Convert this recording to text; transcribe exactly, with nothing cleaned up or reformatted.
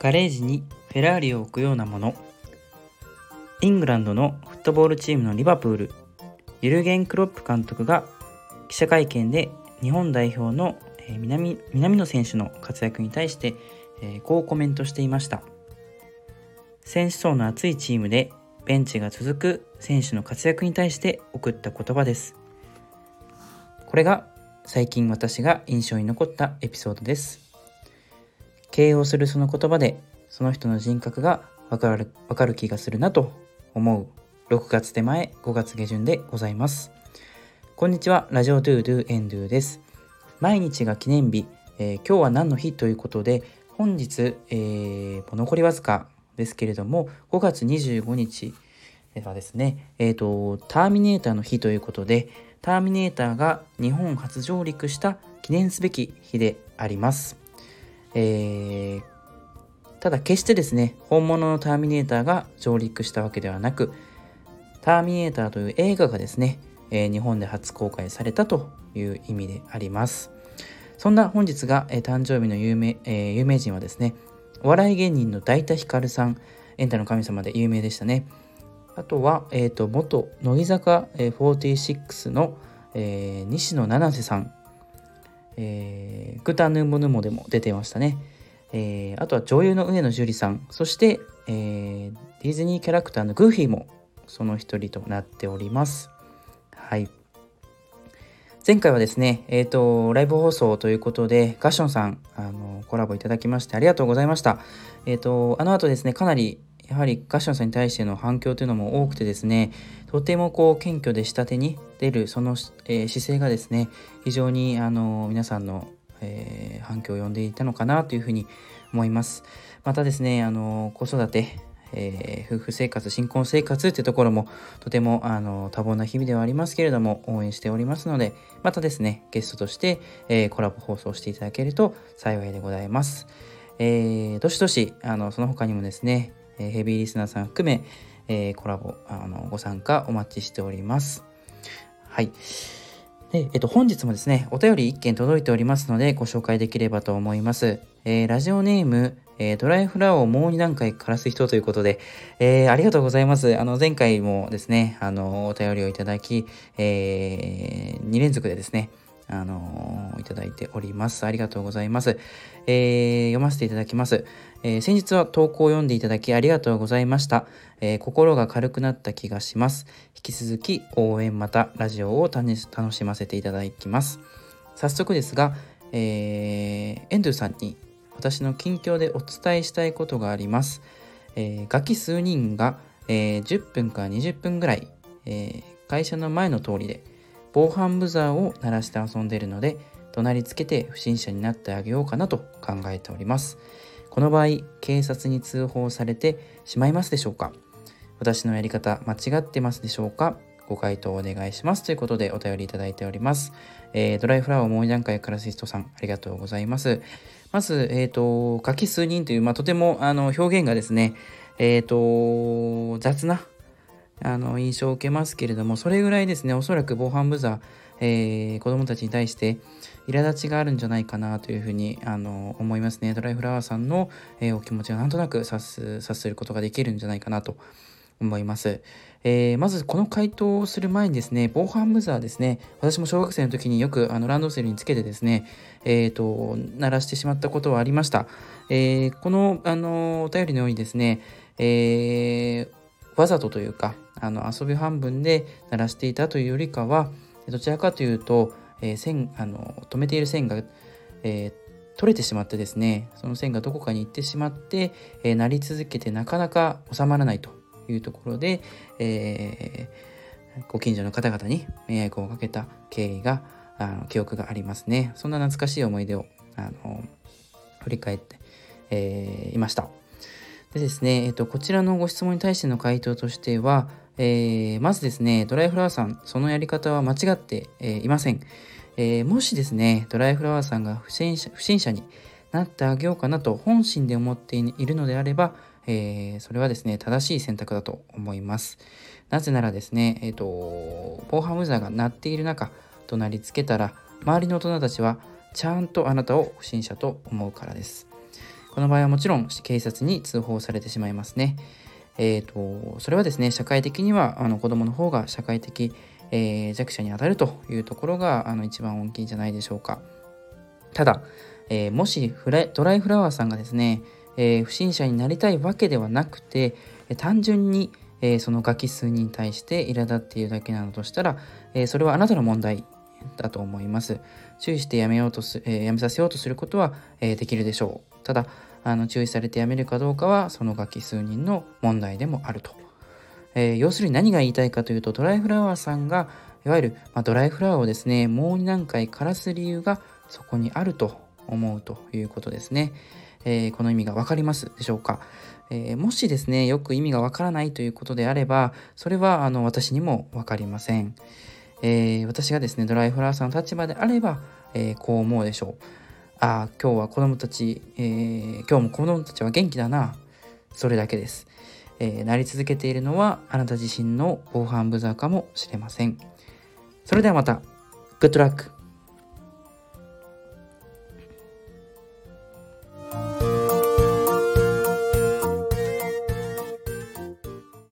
ガレージにフェラーリを置くようなもの。イングランドのフットボールチームのリバプール、ユルゲン・クロップ監督が記者会見で日本代表の南、南野選手の活躍に対してこうコメントしていました。選手層の厚いチームでベンチが続く選手の活躍に対して送った言葉です。これが最近私が印象に残ったエピソードです。形容するその言葉でその人の人格がわかる、わかる気がするなと思うろくがつ手前ごがつ下旬でございます。こんにちは、ラジオドゥドゥエンドゥです。毎日が記念日、えー、今日は何の日ということで、本日、えー、残りわずかですけれどもごがつにじゅうごにちはですね、えーと、ターミネーターの日ということで、ターミネーターが日本初上陸した記念すべき日であります。えー、ただ決してですね、本物のターミネーターが上陸したわけではなく、ターミネーターという映画がですね、えー、日本で初公開されたという意味であります。そんな本日が、えー、誕生日の有名、えー、有名人はですね、お笑い芸人の大田ヒカルさん、エンタの神様で有名でしたね。あとは、えー、と元乃木坂フォーティーシックスの、えー、西野七瀬さん、えー、グタヌモヌモでも出てましたね。えー、あとは女優の上野樹里さん、そして、えー、ディズニーキャラクターのグーフィーもその一人となっております。はい、前回はですね、えーと、ライブ放送ということでガッションさん、あのコラボいただきましてありがとうございました。えーと、あの後ですね、かなりやはりガッションさんに対しての反響というのも多くてですね、とてもこう謙虚で下手に出るその、えー、姿勢がですね、非常にあの皆さんの、えー、反響を呼んでいたのかなというふうに思います。またですね、あの子育て、えー、夫婦生活、新婚生活というところもとてもあの多忙な日々ではありますけれども、応援しておりますので、またですねゲストとして、えー、コラボ放送していただけると幸いでございます。えー、どしどしあのその他にもですね、ヘビーリスナーさん含め、えー、コラボあのご参加お待ちしております。はいで、えっと、本日もですねお便りいっけん届いておりますので、ご紹介できればと思います。えー、ラジオネーム、えー、ドライフラワーをもうにだんかい枯らす人ということで、えー、ありがとうございます。あの前回もですねあのお便りをいただき、えー、にれんぞくでですねあのいただいております。ありがとうございます。えー、読ませていただきます。えー、先日は投稿を読んでいただきありがとうございました。えー、心が軽くなった気がします。引き続き応援、またラジオを楽しませていただきます。早速ですが、えー、エンドゥさんに私の近況でお伝えしたいことがあります。えー、ガキ数人が、えー、じゅっぷんからにじゅっぷんぐらい、えー、会社の前の通りで防犯ブザーを鳴らして遊んでいるので、怒鳴りつけて不審者になってあげようかなと考えております。この場合、警察に通報されてしまいますでしょうか？私のやり方間違ってますでしょうか？ご回答お願いしますということでお便りいただいております。えー、ドライフラワーをもう一段階からす人さん、ありがとうございます。まず、えーと、ガキ数人という、まあ、とてもあの表現がですね、えーと、雑なあの印象を受けますけれども、それぐらいですね、おそらく防犯ブザー、えー、子どもたちに対して苛立ちがあるんじゃないかなというふうにあの思いますね。ドライフラワーさんの、えー、お気持ちがなんとなく察す、察することができるんじゃないかなと思います。えー、まずこの回答をする前にですね、防犯ブザーですね、私も小学生の時によくあのランドセルにつけてですね、えーと、鳴らしてしまったことはありました。えー、この、あのお便りのようにですね、えー、わざとというかあの遊び半分で鳴らしていたというよりかは、どちらかというと、えー、線あの止めている線が、えー、取れてしまってですね、その線がどこかに行ってしまって、えー、鳴り続けてなかなか収まらないというところで、えー、ご近所の方々に迷惑をかけた経緯があの記憶がありますね。そんな懐かしい思い出をあの振り返って、えー、いました。でですね、えっと、こちらのご質問に対しての回答としては、えー、まずですね、ドライフラワーさん、そのやり方は間違って、えー、いません。えー、もしですね、ドライフラワーさんが不審者、不審者になってあげようかなと本心で思っているのであれば、えー、それはですね、正しい選択だと思います。なぜならですね、えっと、防犯ブザーが鳴っている中、怒鳴りつけたら、周りの大人たちは、ちゃんとあなたを不審者と思うからです。ここの場合はもちろん警察に通報されてしまいますね。えーと、それはですね、社会的にはあの子どもの方が社会的、えー、弱者にあたるというところがあの一番大きいんじゃないでしょうか。ただ、えー、もしフラドライフラワーさんがですね、えー、不審者になりたいわけではなくて、単純に、えー、そのガキ数人に対して苛立っているだけなのとしたら、えー、それはあなたの問題だと思います。注意してやめようとす、えー、やめさせようとすることは、えー、できるでしょう。ただあの注意されてやめるかどうかはそのガキ数人の問題でもあると、えー、要するに何が言いたいかというと、ドライフラワーさんがいわゆる、まあ、ドライフラワーをですねもう何回枯らす理由がそこにあると思うということですね。えー、この意味が分かりますでしょうか。えー、もしですねよく意味が分からないということであれば、それはあの私にも分かりません。えー、私がですねドライフラワーさんの立場であれば、えー、こう思うでしょう。あ今日は子どもたち、えー、今日も子どもたちは元気だな。それだけです。えー、なり続けているのはあなた自身の防犯ブザーかもしれません。それではまた。グッドラック。